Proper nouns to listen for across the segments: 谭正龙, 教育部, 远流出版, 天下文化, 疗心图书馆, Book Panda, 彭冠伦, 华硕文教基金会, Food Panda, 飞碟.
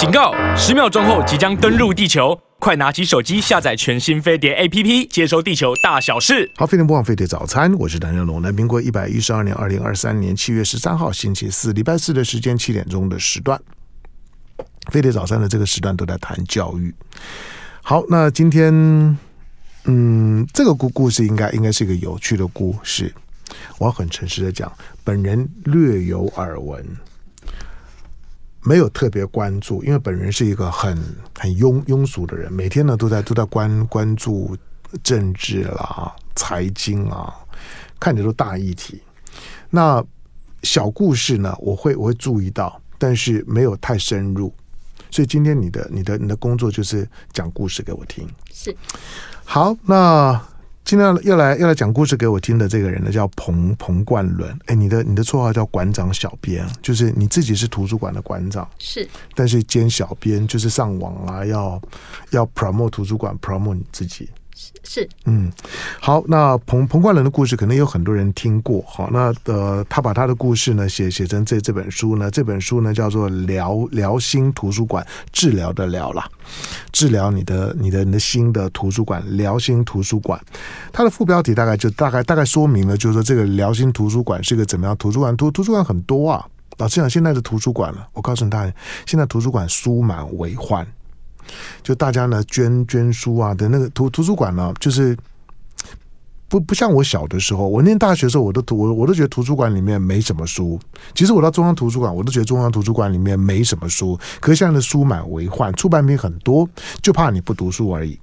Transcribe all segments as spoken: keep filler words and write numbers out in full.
警告！十秒钟后即将登陆地球，快拿起手机下载全新飞碟 A P P， 接收地球大小事。好，飞碟播放飞碟早餐，我是谭正龙。那民国一百一十二年二零二三年七月十三号星期四，礼拜四的时间七点钟的时段，飞碟早餐的这个时段都在谈教育。好，那今天，嗯，这个故事应该应该是一个有趣的故事。我要很诚实的讲，本人略有耳闻，没有特别关注，因为本人是一个很很庸庸俗的人，每天呢都在都在关关注政治啦、财经啊，看着都大议题。那小故事呢，我会我会注意到，但是没有太深入。所以今天你的你的你的工作就是讲故事给我听。是。好，那今天要来要来讲故事给我听的这个人呢，叫彭彭冠伦。哎，你的你的绰号叫馆长小编，就是你自己是图书馆的馆长，是，但是兼小编，就是上网啊，要要 promote 图书馆 ，promote 你自己。是，嗯，好，那彭彭冠伦的故事可能有很多人听过，好，那呃，他把他的故事呢写写成这这本书呢，这本书呢叫做疗疗心图书馆，治疗的疗啦，治疗你的你的你的心的图书馆，疗心图书馆，它的副标题大概就大概大概说明了，就是说这个疗心图书馆是个怎么样图书馆，图图书馆很多啊，老实讲现在的图书馆了，我告诉大家，现在图书馆书满为患。就大家呢捐捐书啊的那个图图书馆呢，就是不不像我小的时候，我念大学的时候，我都我我都觉得图书馆里面没什么书。其实我到中央图书馆，我都觉得中央图书馆里面没什么书。可是现在的书满为患，出版品很多，就怕你不读书而已。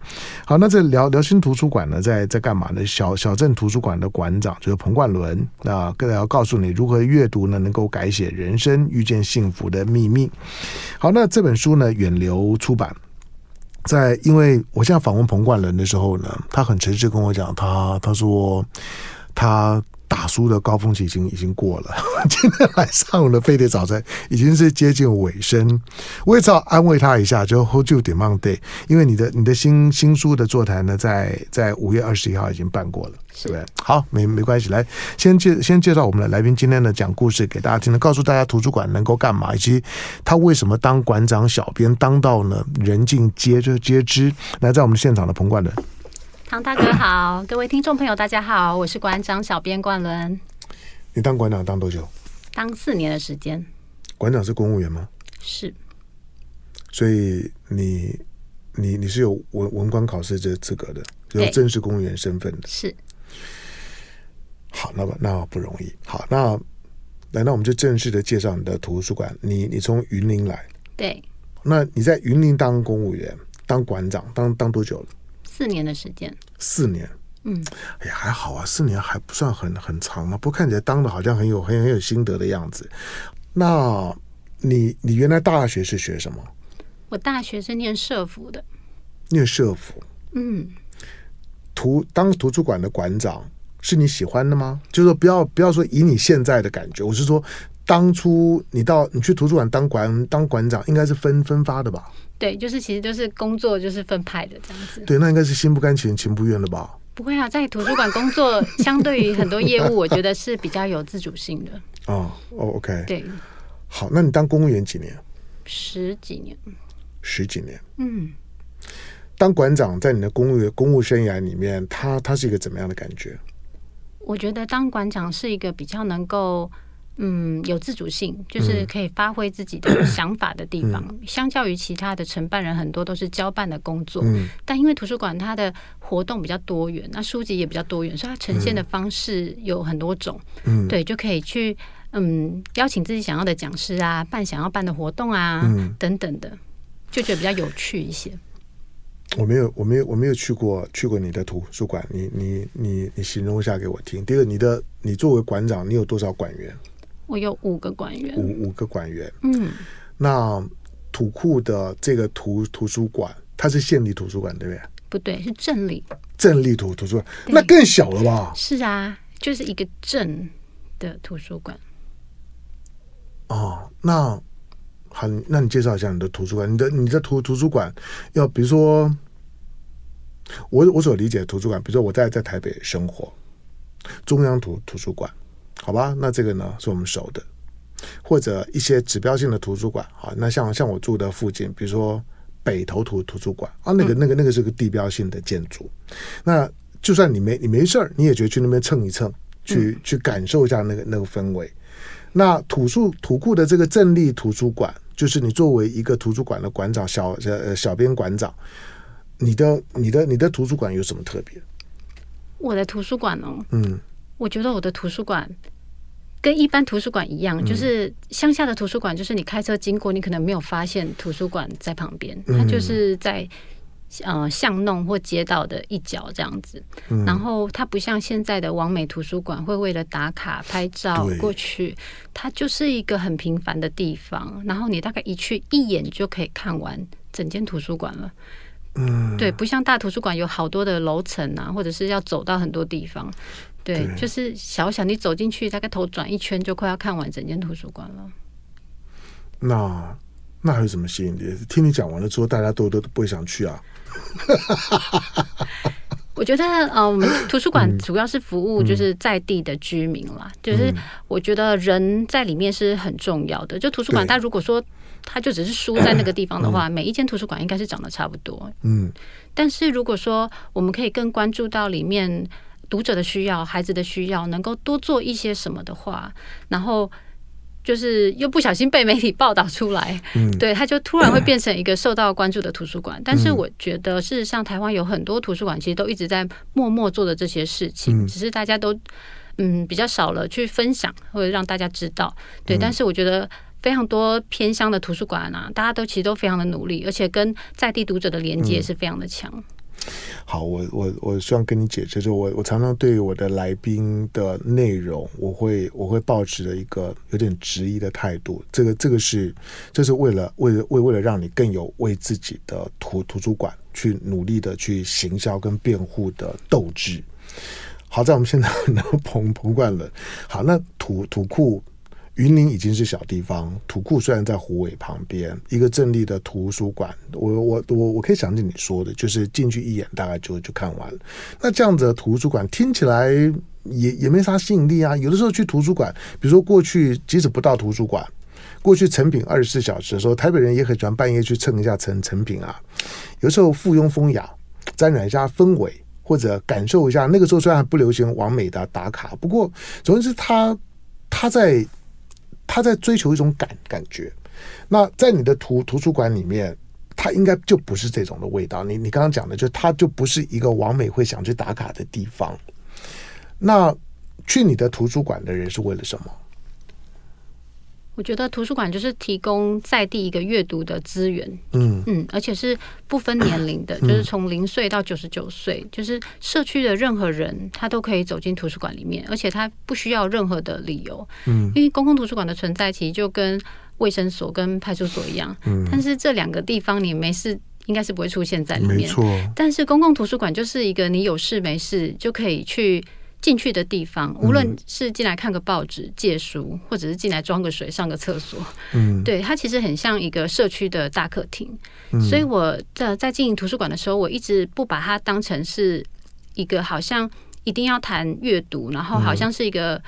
好，那这辽辽新图书馆呢，在在干嘛呢？小小镇图书馆的馆长就是彭冠伦，那更要告诉你如何阅读呢，能够改写人生，遇见幸福的秘密。好，那这本书呢，远流出版。在因为我现在访问彭冠伦的时候呢，他很诚实跟我讲，他他说他打书的高峰期已经已经过了，今天来上午的飞碟早餐已经是接近尾声，我也只好安慰他一下，就 hold you 点 Monday， 因为你的你的新新书的座谈呢，在在五月二十一号已经办过了，对不对？好，没没关系，来先介先介绍我们的来宾，今天呢讲故事给大家听，告诉大家图书馆能够干嘛，以及他为什么当馆长、小编当到呢人尽皆皆知。来，在我们现场的彭冠伦。唐大哥好，各位听众朋友大家好，我是馆长小编冠伦。你当馆长当多久？当四年的时间。馆长是公务员吗？是。所以你你你是有文文官考试这资格的，有正式公务员身份的。是。好，那那不容易。好，那来，那我们就正式的介绍你的图书馆。你你从云林来。对。那你在云林当公务员，当馆长，当当多久了？四年的时间，四年，嗯，哎呀，还好啊，四年还不算很很长啊，不过看起来当的好像很有很很有心得的样子。那你你原来大学是学什么？我大学是念社服的，念社服，嗯，图当图书馆的馆长是你喜欢的吗？就是说不要不要说以你现在的感觉，我是说当初你到你去图书馆当馆当馆长，应该是分分发的吧？对，就是其实就是工作就是分派的这样子。对，那应该是心不甘情情不愿的吧？不会啊，在图书馆工作，相对于很多业务，我觉得是比较有自主性的。哦哦 ，OK。对，好，那你当公务员几年？十几年。十几年。嗯。当馆长在你的公务员公务生涯里面，他他是一个怎么样的感觉？我觉得当馆长是一个比较能够。嗯，有自主性，就是可以发挥自己的想法的地方。嗯、相较于其他的承办人，很多都是交办的工作，嗯、但因为图书馆它的活动比较多元，那书籍也比较多元，所以它呈现的方式有很多种。嗯、对，就可以去嗯邀请自己想要的讲师啊，办想要办的活动啊，嗯、等等的，就觉得比较有趣一些。我没有，我没有，我没有去过去过你的图书馆，你你你你形容一下给我听。第二，你的你作为馆长，你有多少馆员？我有五个馆员，五五个馆员。嗯，那土库的这个图图书馆，它是县立图书馆对不对？不对，是镇立。镇立图图书馆，那更小了吧？是啊，就是一个镇的图书馆。哦，那好，那你介绍一下你的图书馆，你的你的图图书馆要，比如说，我我所理解的图书馆，比如说我在在台北生活，中央图图书馆。好吧，那这个呢是我们熟的。或者一些指标性的图书馆啊，那像像我住的附近，比如说北投图图书馆啊，那个那个那个是个地标性的建筑，那就算你没你没事儿，你也觉得去那边蹭一蹭，去去感受一下那个那个氛围。那土树土库的这个镇立图书馆，就是你作为一个图书馆的馆长、小呃小编馆长，你的你的你的图书馆有什么特别？我的图书馆哦，嗯，我觉得我的图书馆跟一般图书馆一样，就是乡下的图书馆，就是你开车经过，你可能没有发现图书馆在旁边，它就是在。呃，巷弄或街道的一角这样子，嗯、然后它不像现在的网美图书馆会为了打卡拍照过去，它就是一个很平凡的地方，然后你大概一去一眼就可以看完整间图书馆了。嗯，对，不像大图书馆有好多的楼层啊，或者是要走到很多地方。对，对就是小小你走进去，大概头转一圈就快要看完整间图书馆了。那。那还有什么吸引力？听你讲完了之后，大家都都不会想去啊。我觉得，呃，我们图书馆主要是服务就是在地的居民啦。嗯、就是我觉得人在里面是很重要的。就图书馆，它如果说它就只是书在那个地方的话，每一间图书馆应该是长得差不多。嗯。但是如果说我们可以更关注到里面读者的需要、孩子的需要，能够多做一些什么的话，然后。就是又不小心被媒体报道出来，嗯、对，它就突然会变成一个受到关注的图书馆。嗯、但是我觉得，事实上台湾有很多图书馆其实都一直在默默做的这些事情，嗯、只是大家都嗯比较少了去分享或者让大家知道。对，嗯、但是我觉得非常多偏乡的图书馆啊，大家都其实都非常的努力，而且跟在地读者的连接是非常的强。嗯好，我我我希望跟你解释，就是我我常常对我的来宾的内容，我会我会抱持着一个有点质疑的态度。这个这个是，这是为了为了为为了让你更有为自己的图图书馆去努力的去行销跟辩护的斗志。好在我们现在能捧捧惯了。好，那土土库。云林已经是小地方，土库虽然在虎尾旁边，一个镇立的图书馆，我我我我可以想起你说的，就是进去一眼大概就就看完了。那这样子的图书馆听起来也也没啥吸引力啊。有的时候去图书馆，比如说过去即使不到图书馆，过去诚品二十四小时的时候，台北人也很喜欢半夜去蹭一下诚诚品啊。有时候附庸风雅，沾染一下氛围，或者感受一下。那个时候虽然还不流行网美的打卡，不过总之他他在。他在追求一种感感觉，那在你的图图书馆里面，它应该就不是这种的味道。你你刚刚讲的，就它就不是一个网美会想去打卡的地方。那去你的图书馆的人是为了什么？我觉得图书馆就是提供在地一个阅读的资源，嗯嗯，而且是不分年龄的，嗯、就是从零岁到九十九岁，就是社区的任何人他都可以走进图书馆里面，而且他不需要任何的理由，嗯，因为公共图书馆的存在其实就跟卫生所跟派出所一样，嗯，但是这两个地方你没事应该是不会出现在里面，没错，但是公共图书馆就是一个你有事没事就可以去。进去的地方，无论是进来看个报纸、借书，或者是进来装个水、上个厕所，嗯，对，它其实很像一个社区的大客厅。嗯、所以我在在经营图书馆的时候，我一直不把它当成是一个好像一定要谈阅读，然后好像是一个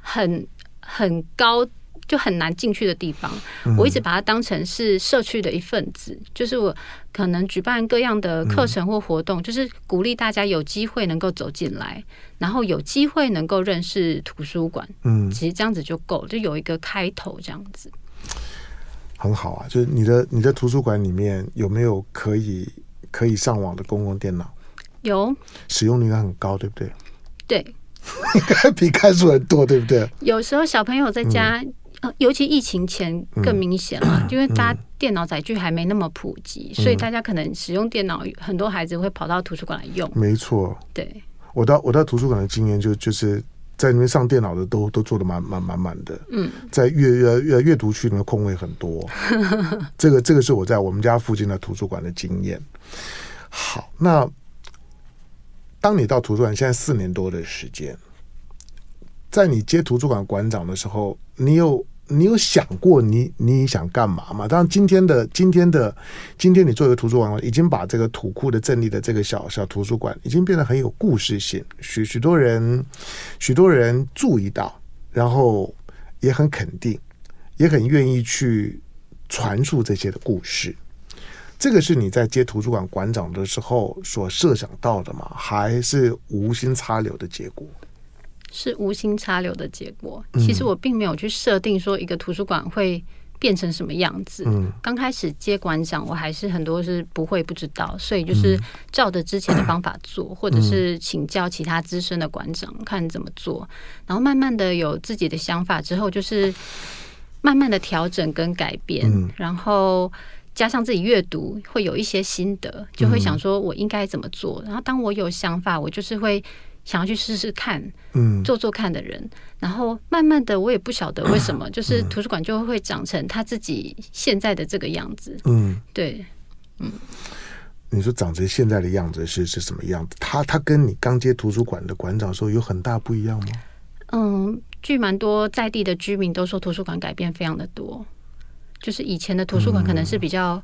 很很高就很难进去的地方。嗯、我一直把它当成是社区的一份子，就是我可能举办各样的课程或活动，嗯、就是鼓励大家有机会能够走进来，然后有机会能够认识图书馆。嗯，其实这样子就够了，就有一个开头这样子。很好啊，就是你的你的图书馆里面有没有可以可以上网的公共电脑？有，使用率应该很高，对不对？对，应该比开数很多，对不对？有时候小朋友在家。嗯尤其疫情前更明显了，嗯、因为大家电脑载具还没那么普及，嗯、所以大家可能使用电脑，很多孩子会跑到图书馆来用。没错，对，我到我到图书馆的经验就就是在那边上电脑的都都做得蛮蛮满满的，嗯，在阅阅阅读区里面空位很多，这个这个是我在我们家附近的图书馆的经验。好，那当你到图书馆，现在四年多的时间，在你接图书馆馆长的时候，你有。你有想过你你想干嘛吗？当然今天的今天的今天你作为图书馆已经把这个土库的镇立的这个小小图书馆已经变得很有故事性，许许多人许多人注意到，然后也很肯定，也很愿意去传述这些的故事。这个是你在接图书馆馆长的时候所设想到的吗？还是无心插柳的结果？是无心插柳的结果。其实我并没有去设定说一个图书馆会变成什么样子。嗯，刚开始接馆长，我还是很多是不会不知道，所以就是照着之前的方法做，嗯、或者是请教其他资深的馆长看怎么做。然后慢慢的有自己的想法之后，就是慢慢的调整跟改变，嗯、然后加上自己阅读会有一些心得，就会想说我应该怎么做。嗯、然后当我有想法，我就是会想要去试试看，嗯，做做看的人。然后慢慢的我也不晓得为什么，嗯、就是图书馆就会长成他自己现在的这个样子。嗯，对，嗯。你说长成现在的样子是是什么样子？他他跟你刚接图书馆的馆长的时候有很大不一样吗？嗯，据蛮多在地的居民都说，图书馆改变非常的多。就是以前的图书馆可能是比较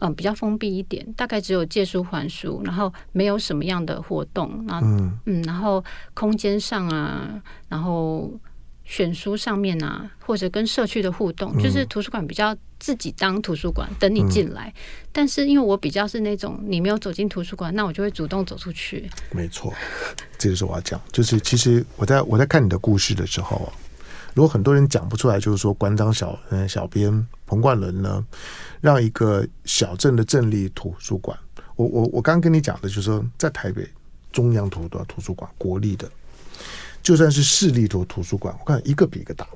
嗯、呃、比较封闭一点，大概只有借书还书，然后没有什么样的活动，然后 嗯, 嗯然后空间上啊，然后选书上面啊，或者跟社区的互动，就是图书馆比较自己当图书馆，等你进来。嗯、但是因为我比较是那种你没有走进图书馆，那我就会主动走出去。没错，这就是我要讲，就是其实我在我在看你的故事的时候，如果很多人讲不出来，就是说馆长小嗯小编彭冠伦呢，让一个小镇的镇立图书馆，我我我刚刚跟你讲的就是说，在台北中央图图书馆国立的，就算是市立的图书馆，我看一个比一个大，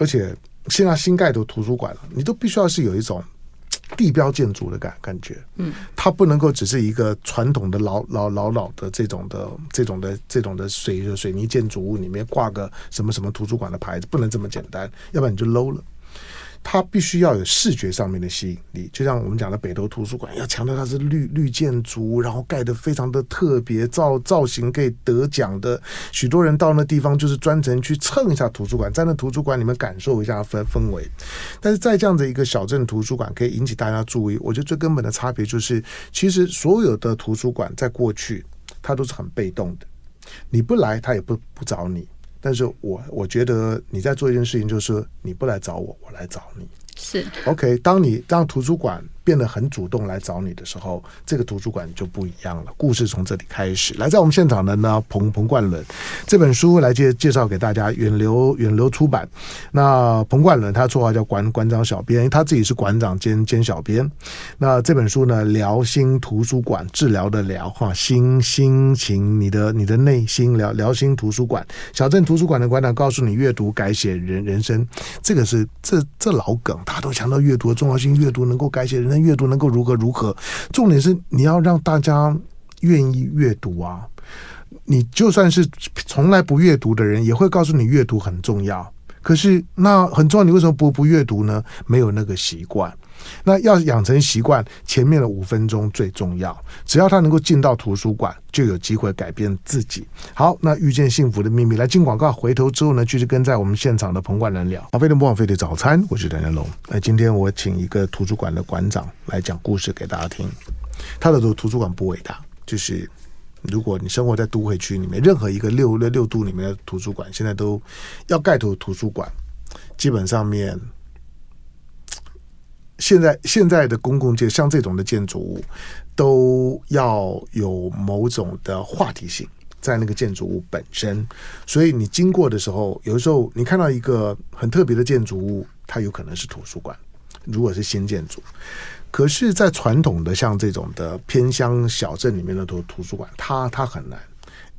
而且现在新盖的图书馆，你都必须要是有一种地标建筑的感感觉，嗯，它不能够只是一个传统的老老老老的这种的这种的这种的水水泥建筑物里面挂个什么什么图书馆的牌子，不能这么简单，要不然你就 low 了。它必须要有视觉上面的吸引力，就像我们讲的北投图书馆，要强调它是绿绿建筑，然后盖得非常的特别，造造型可以得奖的，许多人到那地方就是专程去蹭一下图书馆，在那图书馆里面感受一下氛氛围。但是在这样的一个小镇图书馆可以引起大家注意，我觉得最根本的差别就是，其实所有的图书馆在过去它都是很被动的，你不来它也不不找你。但是我我觉得你在做一件事情，就是你不来找我，我来找你。是 OK。当你让图书馆变得很主动来找你的时候，这个图书馆就不一样了。故事从这里开始。来，在我们现场的呢，彭彭冠伦这本书来介介绍给大家，远流远流出版。那彭冠伦他绰号叫馆馆长小编，他自己是馆长兼兼小编。那这本书呢，疗心图书馆，治疗的疗哈，心心情，你的你的内心，疗疗心图书馆，小镇图书馆的馆长告诉你，阅读改写人人生。这个是这这老梗。他都强调阅读的重要性，阅读能够改写人生，阅读能够如何如何。重点是你要让大家愿意阅读啊！你就算是从来不阅读的人，也会告诉你阅读很重要。可是那很重要，你为什么不不阅读呢？没有那个习惯。那要养成习惯，前面的五分钟最重要。只要他能够进到图书馆，就有机会改变自己。好，那遇见幸福的秘密，来进广告，回头之后呢，继续跟在我们现场的彭冠伦聊。好，非常不枉费的早餐，我是梁家龙。那今天我请一个图书馆的馆长来讲故事给大家听。他的图书馆不伟大，就是如果你生活在都会区里面，任何一个六六六都里面的图书馆，现在都要盖头图书馆，基本上面现在现在的公共建像这种的建筑物，都要有某种的话题性在那个建筑物本身，所以你经过的时候，有时候你看到一个很特别的建筑物，它有可能是图书馆，如果是新建筑。可是在传统的像这种的偏乡小镇里面的图图书馆，它它很难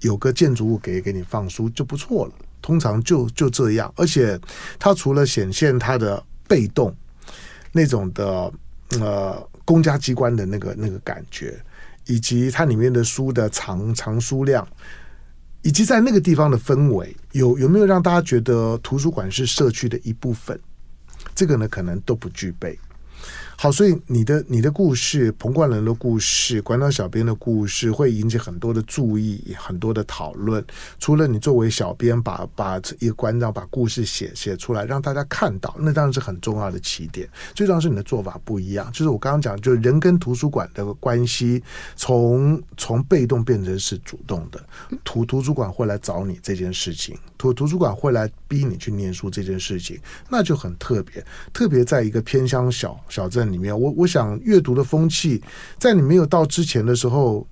有个建筑物给给你放书就不错了，通常就就这样。而且它除了显现它的被动那种的呃公家机关的那个那个感觉，以及它里面的书的藏藏书量，以及在那个地方的氛围，有有没有让大家觉得图书馆是社区的一部分，这个呢可能都不具备。好，所以你的你的故事，彭冠人的故事，馆长小编的故事，会引起很多的注意，很多的讨论。除了你作为小编把把一个馆长把故事写写出来，让大家看到，那当然是很重要的起点。最重要是你的做法不一样，就是我刚刚讲，就是人跟图书馆的关系，从从被动变成是主动的。图图书馆会来找你这件事情，图图书馆会来逼你去念书这件事情，那就很特别。特别在一个偏乡小小镇里面，我我想阅读的风气，在你没有到之前的时候，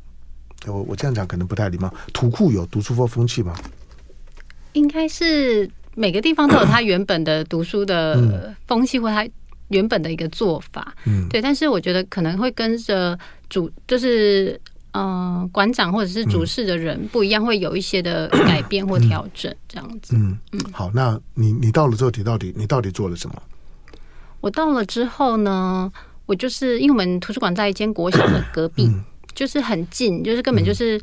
我我这样讲可能不太礼貌。图库有读书风风气吗？应该是每个地方都有它原本的读书的风气，或它原本的一个做法。嗯，对。但是我觉得可能会跟着主，就是呃馆长或者是主事的人不一样，嗯，会有一些的改变或调整，这样子。嗯，嗯，好，那你你到了之后，你到底你到底做了什么？我到了之后呢，我就是因为我们图书馆在一间国小的隔壁，嗯，就是很近，就是根本就是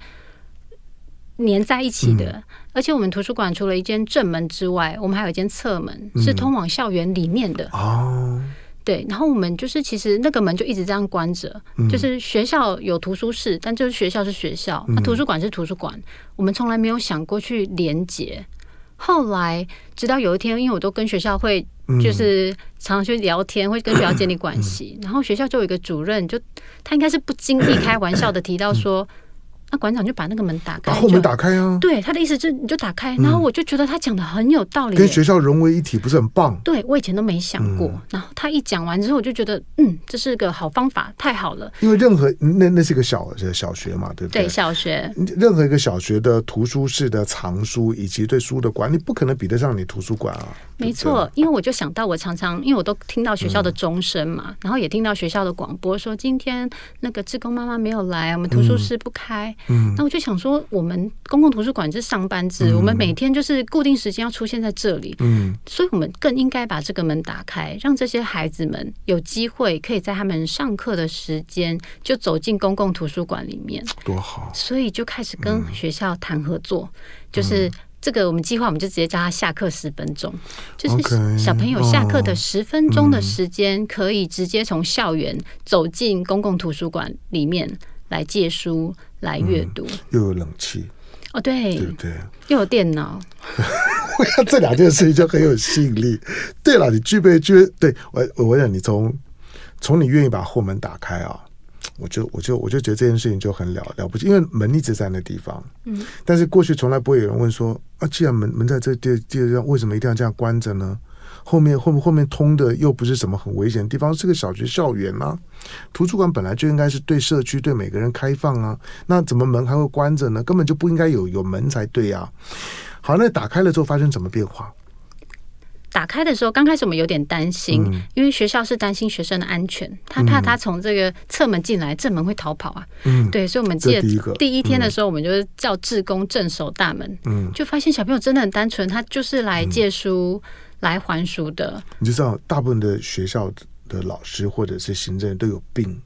黏在一起的。嗯，而且我们图书馆除了一间正门之外，我们还有一间侧门，嗯，是通往校园里面的。哦，对，然后我们就是其实那个门就一直这样关着，嗯，就是学校有图书室，但就是学校是学校，那，嗯啊，图书馆是图书馆，我们从来没有想过去连结。后来直到有一天，因为我都跟学校会就是常常去聊天，会跟学校建立关系，嗯，然后学校就有一个主任，就他应该是不经意开玩笑的提到说，那馆长就把那个门打开，把后门打开啊。对，他的意思就是你就打开，嗯，然后我就觉得他讲的很有道理，跟学校融为一体，不是很棒？对，我以前都没想过，嗯，然后他一讲完之后，我就觉得嗯，这是个好方法，太好了。因为任何那那是个小小学嘛，对不对？对，小学任何一个小学的图书室的藏书以及对书的管理，不可能比得上你图书馆啊。没错，因为我就想到我常常，因为我都听到学校的钟声嘛，嗯，然后也听到学校的广播说今天那个志工妈妈没有来，我们图书室不开。嗯嗯，那我就想说，我们公共图书馆是上班制，嗯，我们每天就是固定时间要出现在这里，嗯，所以我们更应该把这个门打开，让这些孩子们有机会可以在他们上课的时间就走进公共图书馆里面，多好！所以就开始跟学校谈合作，嗯，就是这个我们计划，我们就直接叫他下课十分钟，就是小朋友下课的十分钟的时间，可以直接从校园走进公共图书馆里面来借书。来阅读，嗯，又有冷气哦，对，对不对？又有电脑，我看这两件事情就很有吸引力。对了，你具备具备，对我，我想你从从你愿意把后门打开啊，我就我就我就觉得这件事情就很了了不起，因为门一直在那地方，嗯，但是过去从来不会有人问说啊，既然门门在这地地方，为什么一定要这样关着呢？后面后面后面通的又不是什么很危险的地方，是个小学校园啊，图书馆本来就应该是对社区对每个人开放啊，那怎么门还会关着呢？根本就不应该有有门才对啊。好，那打开了之后发生什么变化？打开的时候，刚开始我们有点担心，嗯，因为学校是担心学生的安全，他怕他从这个侧门进来，正门会逃跑啊。嗯，对，所以我们记得第 一, 第一天的时候，嗯，我们就是叫志工镇守大门，嗯，就发现小朋友真的很单纯，他就是来借书，嗯，来还书的。你就知道，大部分的学校的老师或者是行政都有病，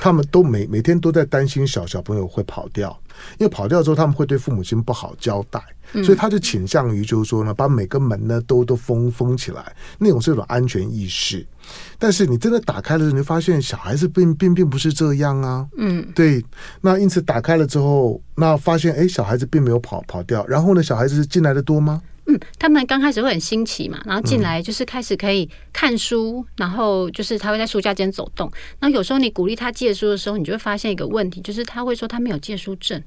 他们都每每天都在担心小小朋友会跑掉，因为跑掉之后他们会对父母亲不好交代。所以他就倾向于就是说呢，把每个门呢都都封封起来，那种是一种安全意识。但是你真的打开了，你发现小孩子并并并不是这样啊。嗯，对。那因此打开了之后，那发现哎，小孩子并没有跑跑掉。然后呢，小孩子进来的多吗？嗯，他们刚开始会很新奇嘛，然后进来就是开始可以看书，嗯，然后就是他会在书架间走动。然后有时候你鼓励他借书的时候，你就会发现一个问题，就是他会说他没有借书证。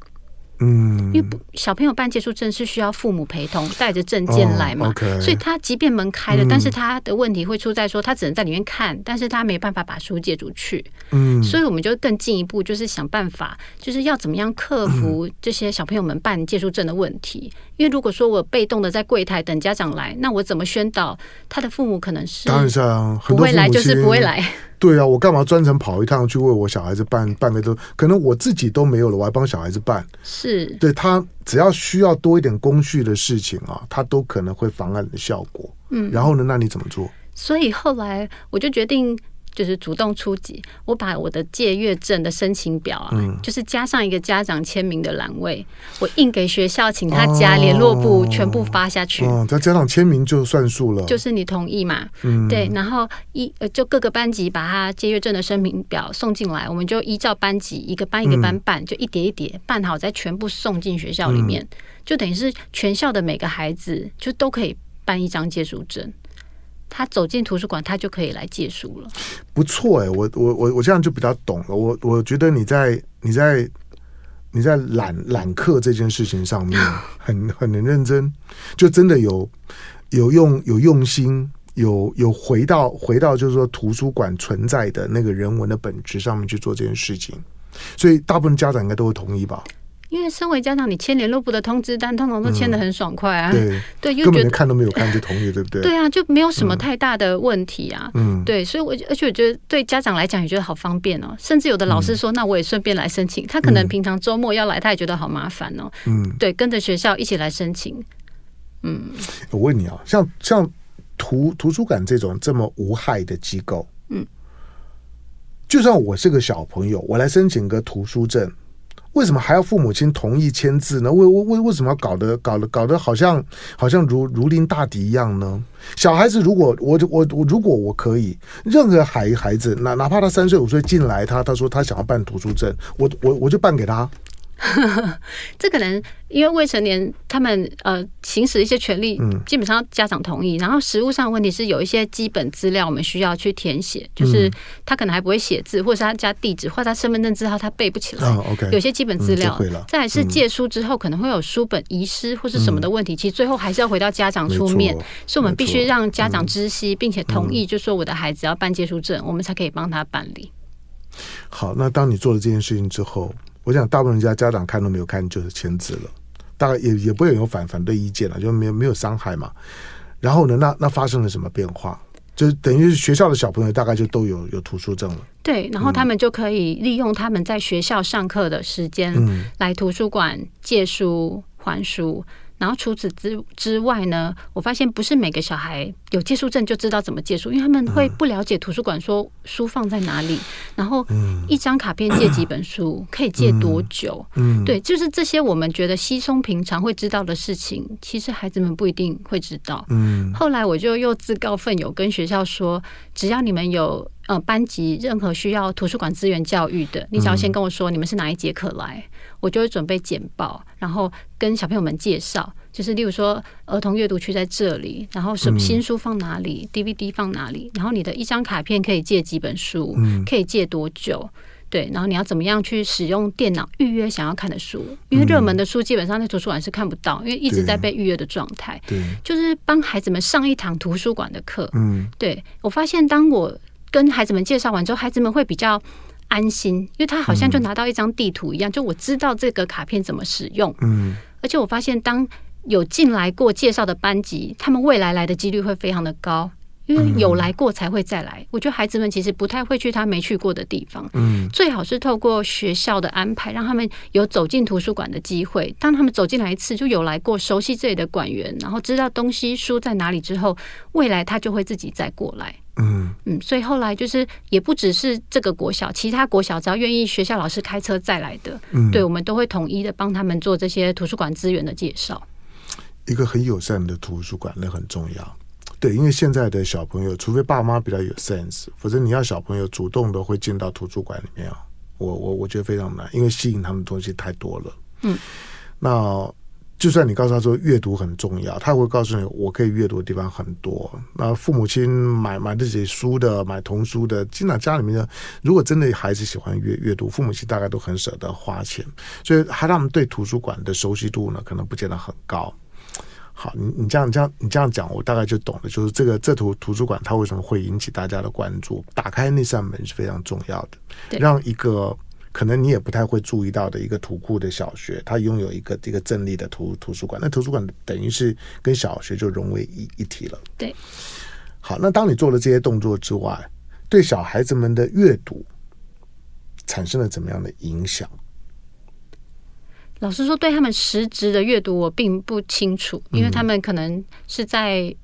嗯，因为小朋友办借书证是需要父母陪同，带着证件来嘛，哦 okay，所以他即便门开了，嗯，但是他的问题会出在说他只能在里面看，但是他没办法把书借出去。嗯，所以我们就更进一步，就是想办法，就是要怎么样克服这些小朋友们办借书证的问题。嗯，因为如果说我被动的在柜台等家长来，那我怎么宣导他的父母可能是当然是啊，不会来就是不会来。对啊，我干嘛专程跑一趟去为我小孩子办办个都？可能我自己都没有了，我还帮小孩子办。是，对，他只要需要多一点工序的事情啊，他都可能会妨碍你的效果。嗯，然后呢？那你怎么做？所以后来我就决定就是主动出击，我把我的借阅证的申请表啊、嗯、就是加上一个家长签名的栏位，我印给学校请他加联络部全部发下去，哦，那家长签名就算数了，就是你同意嘛、嗯、对，然后一就各个班级把他借阅证的申请表送进来，我们就依照班级一个班一个班办、嗯、就一叠一叠办好再全部送进学校里面、嗯、就等于是全校的每个孩子就都可以办一张借书证，他走进图书馆他就可以来借书了。不错欸，我我我我这样就比较懂了。我我觉得你在你在你在揽揽课这件事情上面很很认真，就真的有有用有用心，有有回到回到就是说图书馆存在的那个人文的本质上面去做这件事情。所以大部分家长应该都会同意吧。因为身为家长，你签联络部的通知单，通常都签得很爽快啊，嗯、对，对，根本看都没有看就同意，对不对？对啊，就没有什么太大的问题啊，嗯，对，所以我而且我觉得对家长来讲也觉得好方便哦，甚至有的老师说，嗯、那我也顺便来申请，他可能平常周末要来，他也觉得好麻烦哦，嗯，对，跟着学校一起来申请，嗯，我问你啊，像像图图书馆这种这么无害的机构，嗯，就算我是个小朋友，我来申请个图书证。为什么还要父母亲同意签字呢？为为为什么要搞得搞得搞得好像好像如如临大敌一样呢？小孩子如果我我我如果我可以，任何孩孩子哪哪怕他三岁五岁进来，他他说他想要办图书证，我我我就办给他。这可能因为未成年他们呃行使一些权利，基本上家长同意、嗯、然后实务上的问题是有一些基本资料我们需要去填写，就是他可能还不会写字，或是他家地址或者他身份证字号他背不起来、哦 okay, 有些基本资料、嗯、再来是借书之后可能会有书本遗失或是什么的问题、嗯、其实最后还是要回到家长出面，所以我们必须让家长知悉、嗯、并且同意，就说我的孩子要办借书证，我们才可以帮他办理好。那当你做了这件事情之后，我想大部分人家家长看都没有看就是签字了，大概也也不会有反反对意见了，就没有没有伤害嘛。然后呢，那那发生了什么变化？就等于学校的小朋友大概就都有有图书证了。对，然后他们就可以利用他们在学校上课的时间来图书馆借书还书。然后除此之之外呢，我发现不是每个小孩有借书证就知道怎么借书，因为他们会不了解图书馆说书放在哪里，然后一张卡片借几本书、嗯、可以借多久、嗯嗯、对，就是这些我们觉得稀松平常会知道的事情，其实孩子们不一定会知道、嗯、后来我就又自告奋勇跟学校说，只要你们有呃，班级任何需要图书馆资源教育的，你只要先跟我说你们是哪一节课来、嗯、我就会准备简报，然后跟小朋友们介绍，就是例如说儿童阅读区在这里，然后什么新书放哪里、嗯、D V D 放哪里，然后你的一张卡片可以借几本书、嗯、可以借多久，对，然后你要怎么样去使用电脑预约想要看的书，因为热门的书基本上在图书馆是看不到，因为一直在被预约的状态，对，就是帮孩子们上一堂图书馆的课、嗯、对，我发现当我跟孩子们介绍完之后，孩子们会比较安心，因为他好像就拿到一张地图一样、嗯、就我知道这个卡片怎么使用、嗯、而且我发现当有进来过介绍的班级，他们未来来的几率会非常的高，因为有来过才会再来、嗯、我觉得孩子们其实不太会去他没去过的地方、嗯、最好是透过学校的安排让他们有走进图书馆的机会，当他们走进来一次就有来过，熟悉这里的馆员，然后知道东西书在哪里之后，未来他就会自己再过来，嗯嗯，所以后来就是也不只是这个国小，其他国小只要愿意学校老师开车再来的、嗯、对，我们都会统一的帮他们做这些图书馆资源的介绍。一个很友善的图书馆那很重要，对，因为现在的小朋友除非爸妈比较有 sense， 否则你要小朋友主动的会进到图书馆里面，我我我觉得非常难，因为吸引他们的东西太多了。嗯，那就算你告诉他说阅读很重要，他会告诉你我可以阅读的地方很多，那父母亲买买这些书的，买童书的，经常家里面的，如果真的孩子喜欢阅阅读，父母亲大概都很舍得花钱，所以他们对图书馆的熟悉度呢可能不见得很高。好，你你这样这样你这样讲，我大概就懂了，就是这个这图图书馆它为什么会引起大家的关注，打开那扇门是非常重要的，让一个可能你也不太会注意到的一个土库的小学，它拥有一个一个正立的图图书馆，那图书馆等于是跟小学就融为一一体了。对，好，那当你做了这些动作之外，对小孩子们的阅读产生了怎么样的影响？老实说，对他们实质的阅读我并不清楚，因为他们可能是在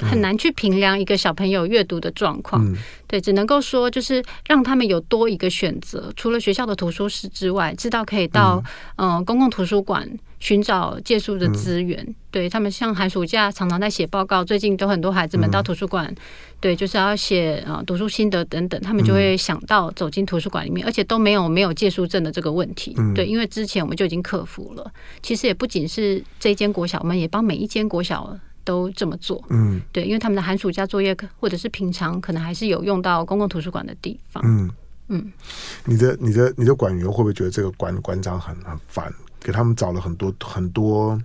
很难去评量一个小朋友阅读的状况、嗯、对，只能够说就是让他们有多一个选择，除了学校的图书室之外，知道可以到、嗯呃、公共图书馆寻找借书的资源、嗯、对，他们像寒暑假常常在写报告，最近都很多孩子们到图书馆、嗯、对，就是要写、呃、读书心得等等，他们就会想到走进图书馆里面，而且都没有没有借书证的这个问题、嗯、对，因为之前我们就已经克服了，其实也不仅是这一间国小，我们也帮每一间国小都这么做，嗯，对，因为他们的寒暑假作业或者是平常可能还是有用到公共图书馆的地方，嗯嗯，你的你的你的馆员会不会觉得这个馆馆长很很烦，给他们找了很多很多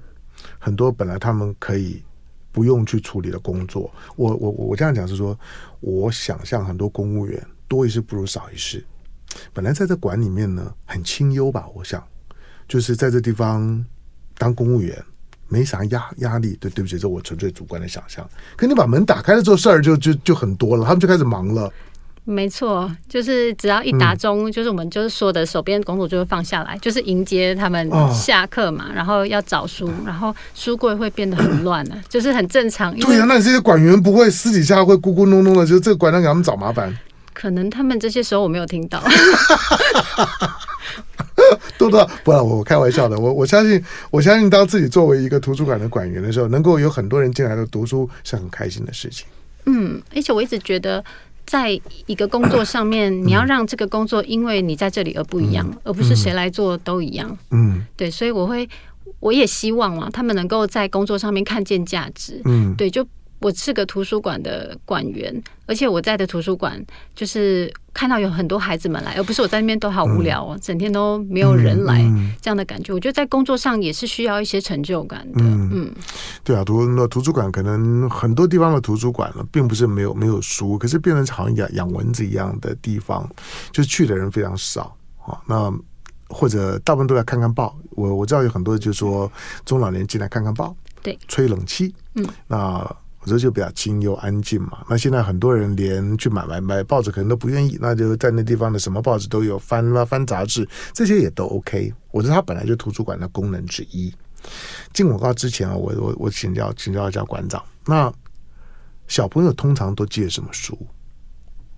很多本来他们可以不用去处理的工作？我我我这样讲是说，我想象很多公务员多一事不如少一事，本来在这馆里面呢很清幽吧，我想就是在这地方当公务员。没啥压压力，对，对不起，这我纯粹主观的想象。可你把门打开了之后，事儿就就就很多了，他们就开始忙了。没错，就是只要一打钟、嗯，就是我们就是说的手边工作就会放下来，就是迎接他们下课嘛、哦，然后要找书，然后书柜会变得很乱了、啊，就是很正常。对呀、啊，那你这些馆员不会私底下会咕咕哝哝的，就是这个馆长给他们找麻烦？可能他们这些时候我没有听到。多多，不然我开玩笑的，我我相信，我相信当自己作为一个图书馆的馆员的时候，能够有很多人进来的读书是很开心的事情。嗯，而且我一直觉得，在一个工作上面，你要让这个工作因为你在这里而不一样，嗯、而不是谁来做都一样。嗯，对，所以我会，我也希望啊，他们能够在工作上面看见价值。嗯，对，就。我是个图书馆的馆员，而且我在的图书馆就是看到有很多孩子们来，而不是我在那边都好无聊哦、嗯，整天都没有人来、嗯嗯、这样的感觉。我觉得在工作上也是需要一些成就感的。嗯，嗯对啊，图那图书馆可能很多地方的图书馆了，并不是没有没有书，可是变成好像养养蚊子一样的地方，就是去的人非常少啊。那或者大部分都来看看报，我我知道有很多就是说中老年进来看看报，对，吹冷气，嗯，那。这就比较清幽安静嘛。那现在很多人连去买买买报纸可能都不愿意，那就在那地方的什么报纸都有，翻啦翻杂志，这些也都 OK。我觉得它本来就图书馆的功能之一。进广告之前啊，我我我请教请教一下馆长，那小朋友通常都借什么书？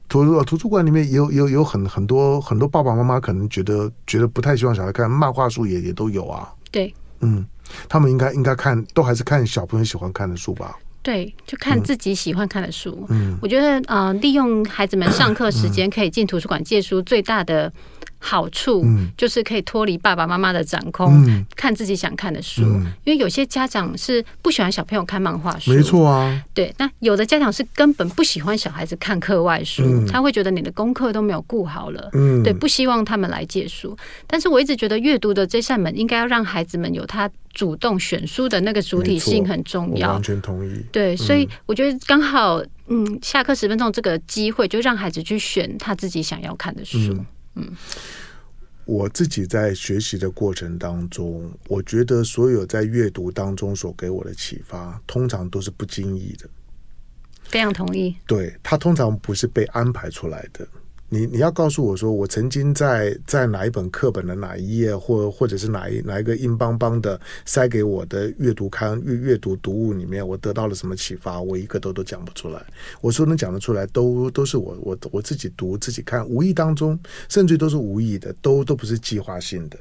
图书图书馆里面有有有很很多很多爸爸妈妈可能觉得觉得不太希望小孩看漫画书也，也也都有啊。对，嗯，他们应该应该看，都还是看小朋友喜欢看的书吧。对，就看自己喜欢看的书。嗯、我觉得呃，利用孩子们上课时间可以进图书馆借书，最大的好处就是可以脱离爸爸妈妈的掌控、嗯，看自己想看的书、嗯。因为有些家长是不喜欢小朋友看漫画书，没错啊。对，那有的家长是根本不喜欢小孩子看课外书，嗯、他会觉得你的功课都没有顾好了、嗯，对，不希望他们来借书。但是我一直觉得阅读的这扇门应该要让孩子们有他。主动选书的那个主体性很重要，我完全同意。对，嗯、所以我觉得刚好，嗯，下课十分钟这个机会，就让孩子去选他自己想要看的书。嗯，嗯我自己在学习的过程当中，我觉得所有在阅读当中所给我的启发，通常都是不经意的。非常同意。对，它通常不是被安排出来的。你你要告诉我说，我曾经在在哪一本课本的哪一页，或或者是哪一哪一个硬邦邦的塞给我的阅读刊阅阅读读物里面，我得到了什么启发？我一个都都讲不出来。我说能讲得出来，都都是我我我自己读自己看，无意当中，甚至都是无意的，都都不是计划性的。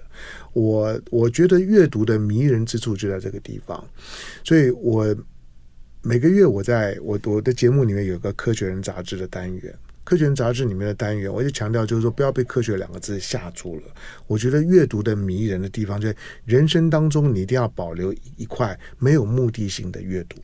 我我觉得阅读的迷人之处就在这个地方，所以我每个月我在我我的节目里面有个《科学人》杂志的单元。科学杂志里面的单元，我就强调就是说，不要被科学两个字吓住了。我觉得阅读的迷人的地方，就是人生当中你一定要保留一块没有目的性的阅读，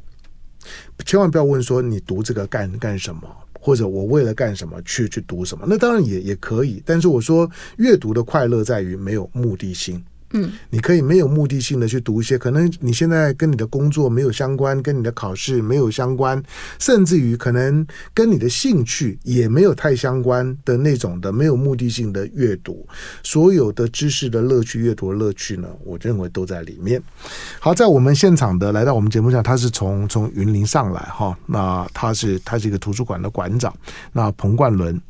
千万不要问说你读这个干干什么，或者我为了干什么去去读什么，那当然也也可以。但是我说阅读的快乐在于没有目的性。嗯，你可以没有目的性的去读一些可能你现在跟你的工作没有相关，跟你的考试没有相关，甚至于可能跟你的兴趣也没有太相关的那种的没有目的性的阅读。所有的知识的乐趣，阅读的乐趣呢，我认为都在里面。好，在我们现场的来到我们节目上，他是从从云林上来哈，那他是他是一个图书馆的馆长，那彭冠伦。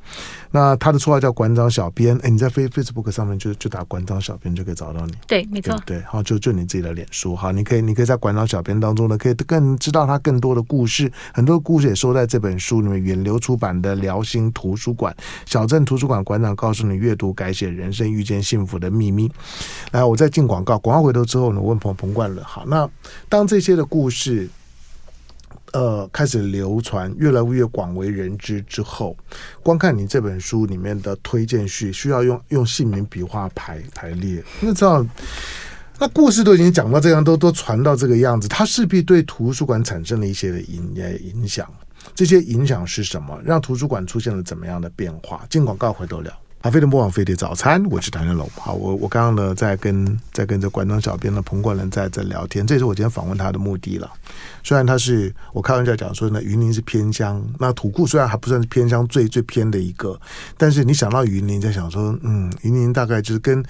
那他的绰号叫馆长小编，哎，你在 Facebook 上面就就打馆长小编就可以找到你。对，没错， 对, 对，好，就就你自己的脸书，好，你可以你可以在馆长小编当中呢，可以更知道他更多的故事，很多故事也收在这本书里面。远流出版的辽新图书馆小镇图书馆馆长告诉你，阅读改写人生，遇见幸福的秘密。来，我再进广告，广告回头之后呢，我问彭彭冠伦，好，那当这些的故事。呃，开始流传，越来越广为人知之后，光看你这本书里面的推荐序，需要用用姓名笔画排排列，那知道，那故事都已经讲到这样，都都传到这个样子，它势必对图书馆产生了一些的影影响。这些影响是什么？让图书馆出现了怎么样的变化？进广告回头聊。啊，飞碟播网，飞碟早餐，我是谭仁龙。好，我我刚刚呢在跟在跟这馆长小编的彭冠伦在在聊天，这也是我今天访问他的目的了。虽然他是我开玩笑讲说呢，云林是偏乡，那土库虽然还不算是偏乡最最偏的一个，但是你想到云林，在想说，嗯，云林大概就是跟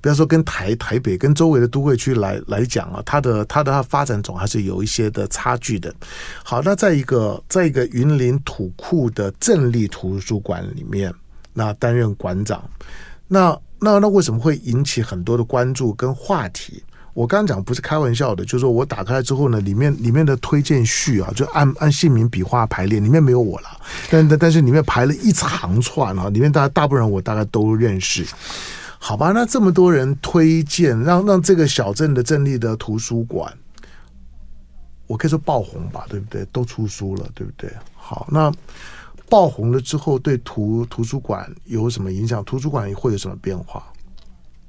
不要说跟台台北跟周围的都会区来来讲啊，它的它的它发展总还是有一些的差距的。好，那在一个在一个云林土库的镇立图书馆里面。那担任馆长，那那那为什么会引起很多的关注跟话题？我刚刚讲不是开玩笑的，就是说我打开之后呢，里面里面的推荐序啊，就按按姓名笔画排列，里面没有我了，但但是里面排了一长串啊，里面大大部分人我大概都认识。好吧，那这么多人推荐，让让这个小镇的镇立的图书馆，我可以说爆红吧，对不对？都出书了，对不对？好，那。爆红了之后，对图图书馆有什么影响？图书馆会有什么变化？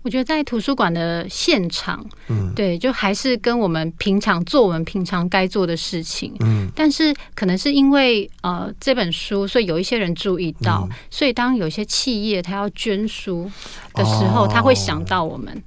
我觉得在图书馆的现场，嗯，对，就还是跟我们平常做我们平常该做的事情，嗯，但是可能是因为呃这本书，所以有一些人注意到，嗯、所以当有些企业他要捐书的时候，哦、他会想到我们。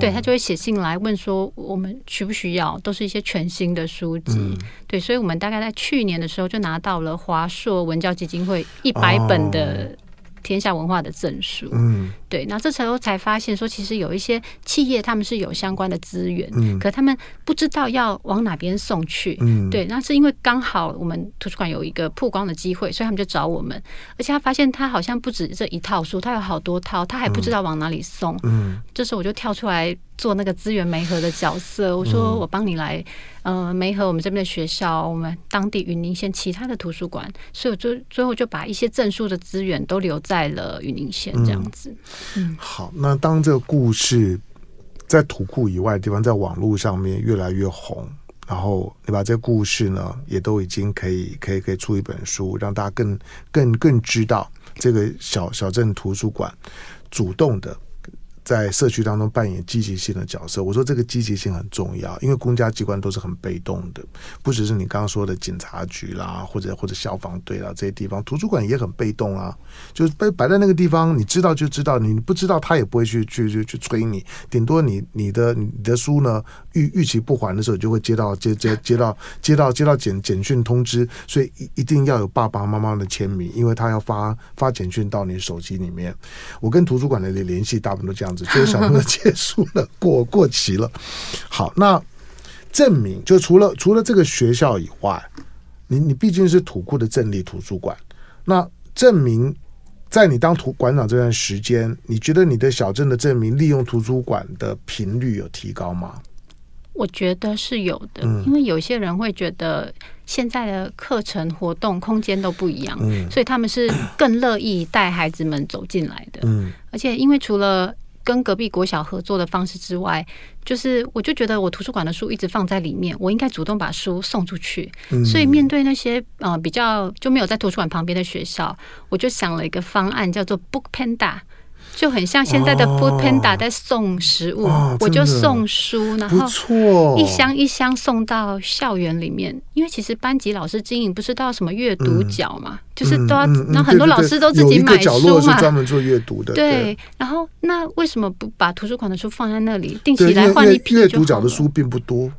对，他就会写信来问说我们需不需要，都是一些全新的书籍、嗯、对，所以我们大概在去年的时候就拿到了华硕文教基金会一百本的天下文化的证书、嗯、对，那这时候才发现说其实有一些企业他们是有相关的资源、嗯、可他们不知道要往哪边送去、嗯、对，那是因为刚好我们图书馆有一个曝光的机会，所以他们就找我们，而且他发现他好像不止这一套书，他有好多套，他还不知道往哪里送、嗯嗯、这时候我就跳出来做那个资源媒合的角色，我说我帮你来呃媒合我们这边的学校，我们当地云林县其他的图书馆，所以我就最后就把一些证书的资源都留在了云林县这样子、嗯嗯、好，那当这个故事在土库以外的地方在网络上面越来越红，然后你把这个故事呢也都已经可以可以可以出一本书，让大家更更更知道这个小小镇图书馆主动的在社区当中扮演积极性的角色，我说这个积极性很重要，因为公家机关都是很被动的，不只是你刚刚说的警察局啦，或者或者消防队啦这些地方，图书馆也很被动啊，就是被摆在那个地方，你知道就知道，你不知道他也不会去去去去催你，顶多你你的你的书呢逾逾期不还的时候，就会接到接接接到接到接到简简讯通知，所以一定要有爸爸妈妈的签名，因为他要发发简讯到你手机里面。我跟图书馆的联系大部分都这样。所以小朋友结束了，过过期了。好，那证明就除了除了这个学校以外，你你毕竟是土库的镇立图书馆，那证明在你当图馆长这段时间，你觉得你的小镇的证明利用图书馆的频率有提高吗？我觉得是有的，因为有些人会觉得现在的课程活动空间都不一样、嗯、所以他们是更乐意带孩子们走进来的、嗯、而且因为除了跟隔壁国小合作的方式之外，就是我就觉得我图书馆的书一直放在里面，我应该主动把书送出去、嗯、所以面对那些呃比较就没有在图书馆旁边的学校，我就想了一个方案叫做 Book Panda，就很像现在的 Food Panda 在送食物、哦、我就送书，然后一箱一箱送到校园里面，因为其实班级老师经营不是到什么阅读角嘛、嗯、就是都要、嗯嗯、然后很多老师都自己买书嘛，有一个角落是专门做阅读的， 对, 对，然后那为什么不把图书馆的书放在那里，定期来换一批就好了，阅读角的书并不多，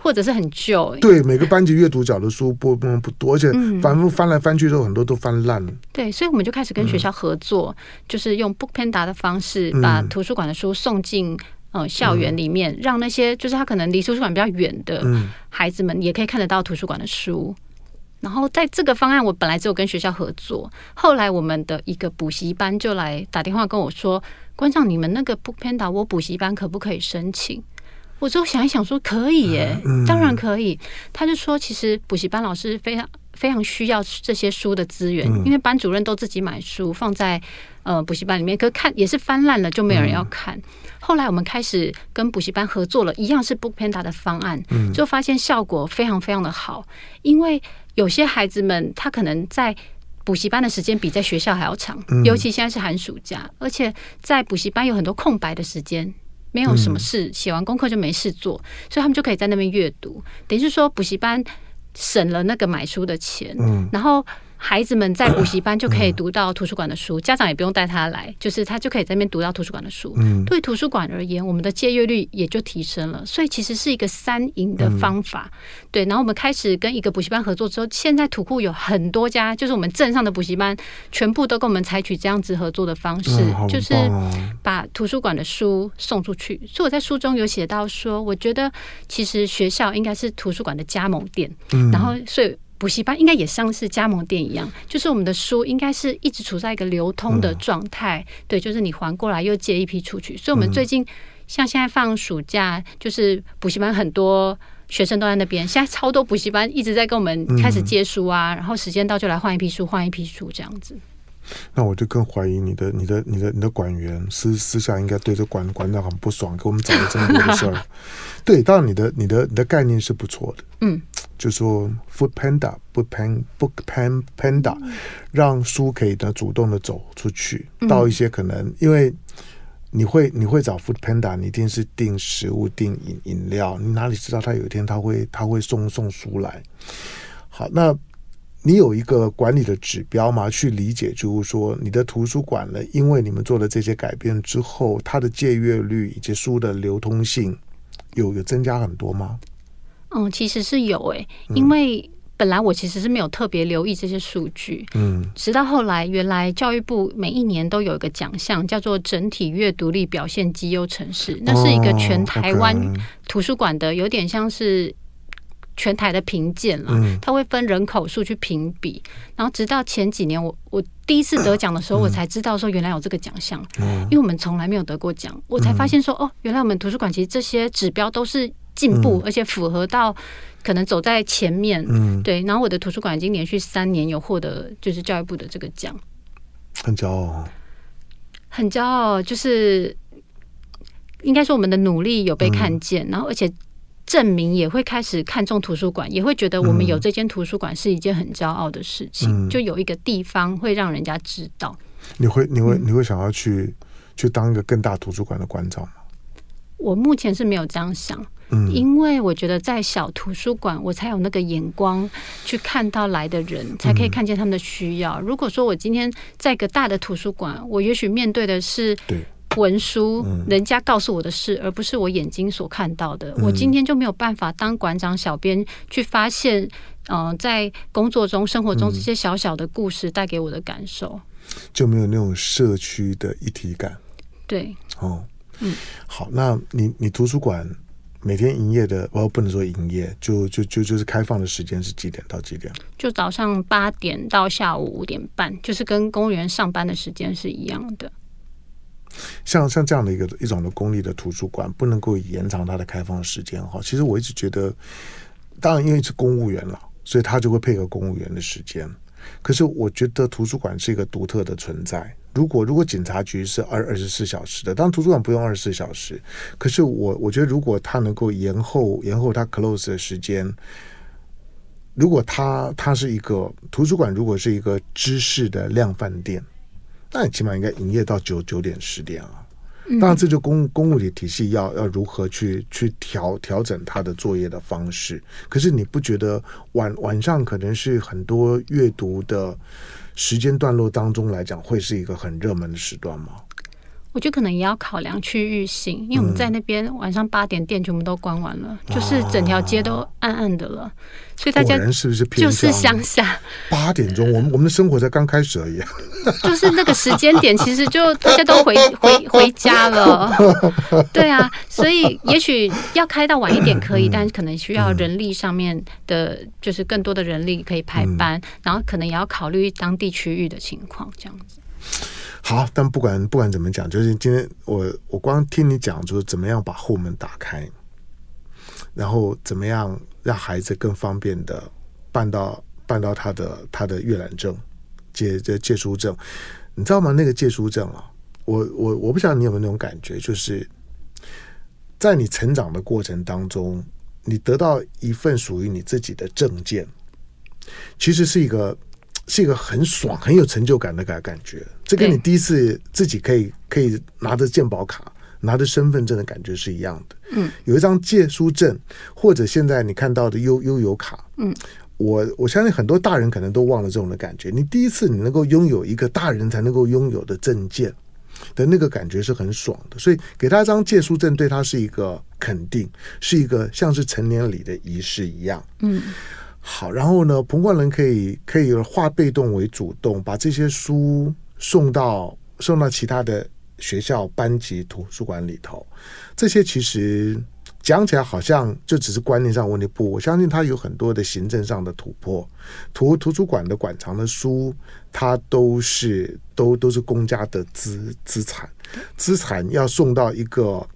或者是很旧、欸、对，每个班级阅读角的书不不多，而且反复翻来翻去之后很多都翻烂了、嗯、对，所以我们就开始跟学校合作、嗯、就是用 Book Panda 的方式把图书馆的书送进、呃、校园里面、嗯、让那些就是他可能离图书馆比较远的孩子们也可以看得到图书馆的书。然后在这个方案我本来只有跟学校合作，后来我们的一个补习班就来打电话跟我说，馆长，你们那个 Book Panda 我补习班可不可以申请？我就想一想说可以耶，当然可以。他就说其实补习班老师非常非常需要这些书的资源，因为班主任都自己买书放在呃补习班里面，可看也是翻烂了就没有人要看。后来我们开始跟补习班合作了，一样是 Book Panda 的方案，就发现效果非常非常的好，因为有些孩子们他可能在补习班的时间比在学校还要长，尤其现在是寒暑假，而且在补习班有很多空白的时间，没有什么事，写完功课就没事做，所以他们就可以在那边阅读，等于是说补习班省了那个买书的钱，然后孩子们在补习班就可以读到图书馆的书，家长也不用带他来，就是他就可以在那边读到图书馆的书。对图书馆而言，我们的借阅率也就提升了，所以其实是一个三赢的方法。对，然后我们开始跟一个补习班合作之后，现在土库有很多家，就是我们镇上的补习班全部都跟我们采取这样子合作的方式，就是把图书馆的书送出去。所以我在书中有写到说，我觉得其实学校应该是图书馆的加盟店，然后所以补习班应该也像是加盟店一样，就是我们的书应该是一直处在一个流通的状态，嗯、对，就是你还过来又借一批出去。所以我们最近、嗯、像现在放暑假，就是补习班很多学生都在那边，现在超多补习班一直在跟我们开始借书啊，嗯、然后时间到就来换一批书，换一批书这样子。那我就更怀疑你的、你的、你的、你的管员私私下应该对这管管长很不爽，给我们找了这么多的事儿。对，当然你的、你的、你的概念是不错的，嗯，就说 Food Panda、Book Panda、Book Panda， 让书可以呢主动的走出去，到一些可能因为你会你会找 Food Panda， 你一定是订食物、订饮饮料，你哪里知道他有一天他会他会送送书来？好，那。你有一个管理的指标嘛？去理解就是说你的图书馆呢，因为你们做了这些改变之后，它的借阅率以及书的流通性有有增加很多吗？嗯，其实是有诶、欸，因为本来我其实是没有特别留意这些数据，嗯，直到后来原来教育部每一年都有一个奖项叫做整体阅读力表现绩优城市，那是一个全台湾图书馆的，有点像是全台的评鉴啦，它会分人口数去评比，嗯、然后直到前几年我我第一次得奖的时候，我才知道说原来有这个奖项，嗯、因为我们从来没有得过奖，我才发现说哦，原来我们图书馆其实这些指标都是进步，嗯、而且符合到可能走在前面，嗯、对。然后我的图书馆已经连续三年有获得就是教育部的这个奖，很骄傲，很骄傲，就是应该说我们的努力有被看见，嗯、然后而且。证明也会开始看重图书馆，也会觉得我们有这间图书馆是一件很骄傲的事情，嗯、就有一个地方会让人家知道。你会你会你会想要去、嗯、去当一个更大图书馆的馆长吗？我目前是没有这样想，嗯、因为我觉得在小图书馆我才有那个眼光去看到来的人，才可以看见他们的需要。嗯、如果说我今天在一个大的图书馆，我也许面对的是对文书人家告诉我的事，而不是我眼睛所看到的，我今天就没有办法当馆长小编去发现，呃、在工作中生活中这些小小的故事带给我的感受，就没有那种社区的一体感。对，哦嗯、好，那 你, 你图书馆每天营业的，我不能说营业，就就就就是开放的时间是几点到几点？就早上八点到下午五点半，就是跟公务员上班的时间是一样的。像像这样的一个一种的公立的图书馆，不能够延长它的开放时间哈。其实我一直觉得，当然因为是公务员了，所以他就会配合公务员的时间。可是我觉得图书馆是一个独特的存在。如果如果警察局是二二十四小时的，当然图书馆不用二十四小时。可是我我觉得，如果他能够延后延后他 close 的时间，如果他他是一个图书馆，如果是一个知识的量贩店。那你起码应该营业到九九点十点啊，当然这就公公务体系要要如何去去调调整它的作业的方式。可是你不觉得晚晚上可能是很多阅读的时间段落当中来讲，会是一个很热门的时段吗？我觉得可能也要考量区域性，因为我们在那边晚上八点店全部都关完了，嗯、就是整条街都暗暗的了，啊、所以大家是不是就是乡下八点钟，我们我们的生活才刚开始而已，就是那个时间点，其实就大家都回回回家了，对啊，所以也许要开到晚一点可以，嗯、但是可能需要人力上面的，就是更多的人力可以排班，嗯、然后可能也要考虑当地区域的情况，这样子。好，但不管不管怎么讲，就是今天我我光听你讲，就是怎么样把后门打开，然后怎么样让孩子更方便的办到办到他的他的阅览证、借借书证，你知道吗？那个借书证啊，我我我不晓得你有没有那种感觉，就是在你成长的过程当中，你得到一份属于你自己的证件，其实是一个。是一个很爽很有成就感的感觉，这跟你第一次自己可以可以拿着健保卡拿着身份证的感觉是一样的。嗯，有一张借书证或者现在你看到的悠悠游卡，嗯，我我相信很多大人可能都忘了这种的感觉，你第一次你能够拥有一个大人才能够拥有的证件的那个感觉是很爽的，所以给他一张借书证对他是一个肯定，是一个像是成年礼的仪式一样。嗯，好，然后呢，彭冠人可以可以化被动为主动，把这些书送到送到其他的学校班级图书馆里头。这些其实讲起来好像就只是观念上问题，不，我相信它有很多的行政上的突破。图图书馆的馆藏的书，它都是都都是公家的资资产，资产要送到一个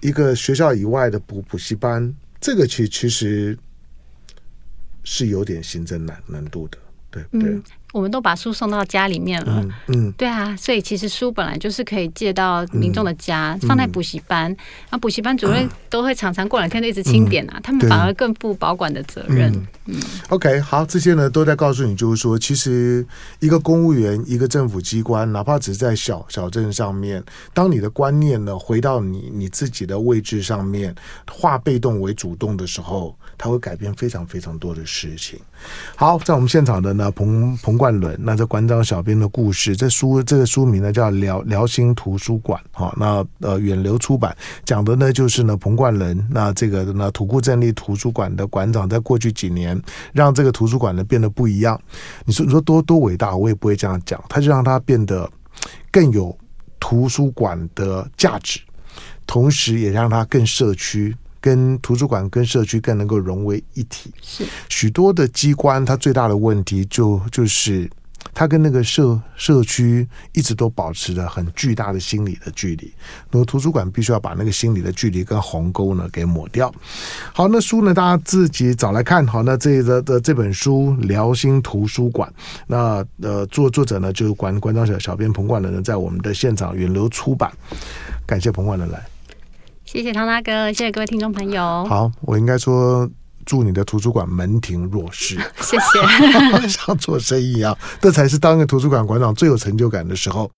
一个学校以外的补补习班，这个其其实。是有点行政难难度的，对不对？嗯，我们都把书送到家里面了，嗯，嗯对啊，所以其实书本来就是可以借到民众的家，嗯、放在补习班，嗯、然后补习班主任都会常常过来看一直清点啊，嗯、他们反而更负保管的责任。嗯嗯、OK， 好，这些呢都在告诉你，就是说，其实一个公务员，一个政府机关，哪怕只是在小小镇上面，当你的观念呢回到你你自己的位置上面，化被动为主动的时候。它会改变非常非常多的事情。好，在我们现场的呢，彭彭冠伦，那这馆长小编的故事，这书这个书名呢叫《辽新图书馆》哈、哦，那呃远流出版讲的呢就是呢彭冠伦，那这个呢土库镇立图书馆的馆长，在过去几年让这个图书馆呢变得不一样。你说你说多多伟大，我也不会这样讲，他就让它变得更有图书馆的价值，同时也让它更社区。跟图书馆跟社区更能够融为一体。是许多的机关它最大的问题就就是它跟那个社社区一直都保持着很巨大的心理的距离，那图书馆必须要把那个心理的距离跟鸿沟呢给抹掉。好，那书呢大家自己找来看。好，那这的的这本书《辽新图书馆》，那呃作作者呢就是馆馆长小小编彭冠伦，在我们的现场远流出版。感谢彭冠伦来。谢谢汤大哥，谢谢各位听众朋友。好，我应该说祝你的图书馆门庭若市。谢谢。像做生意啊，这才是当一个图书馆馆长最有成就感的时候。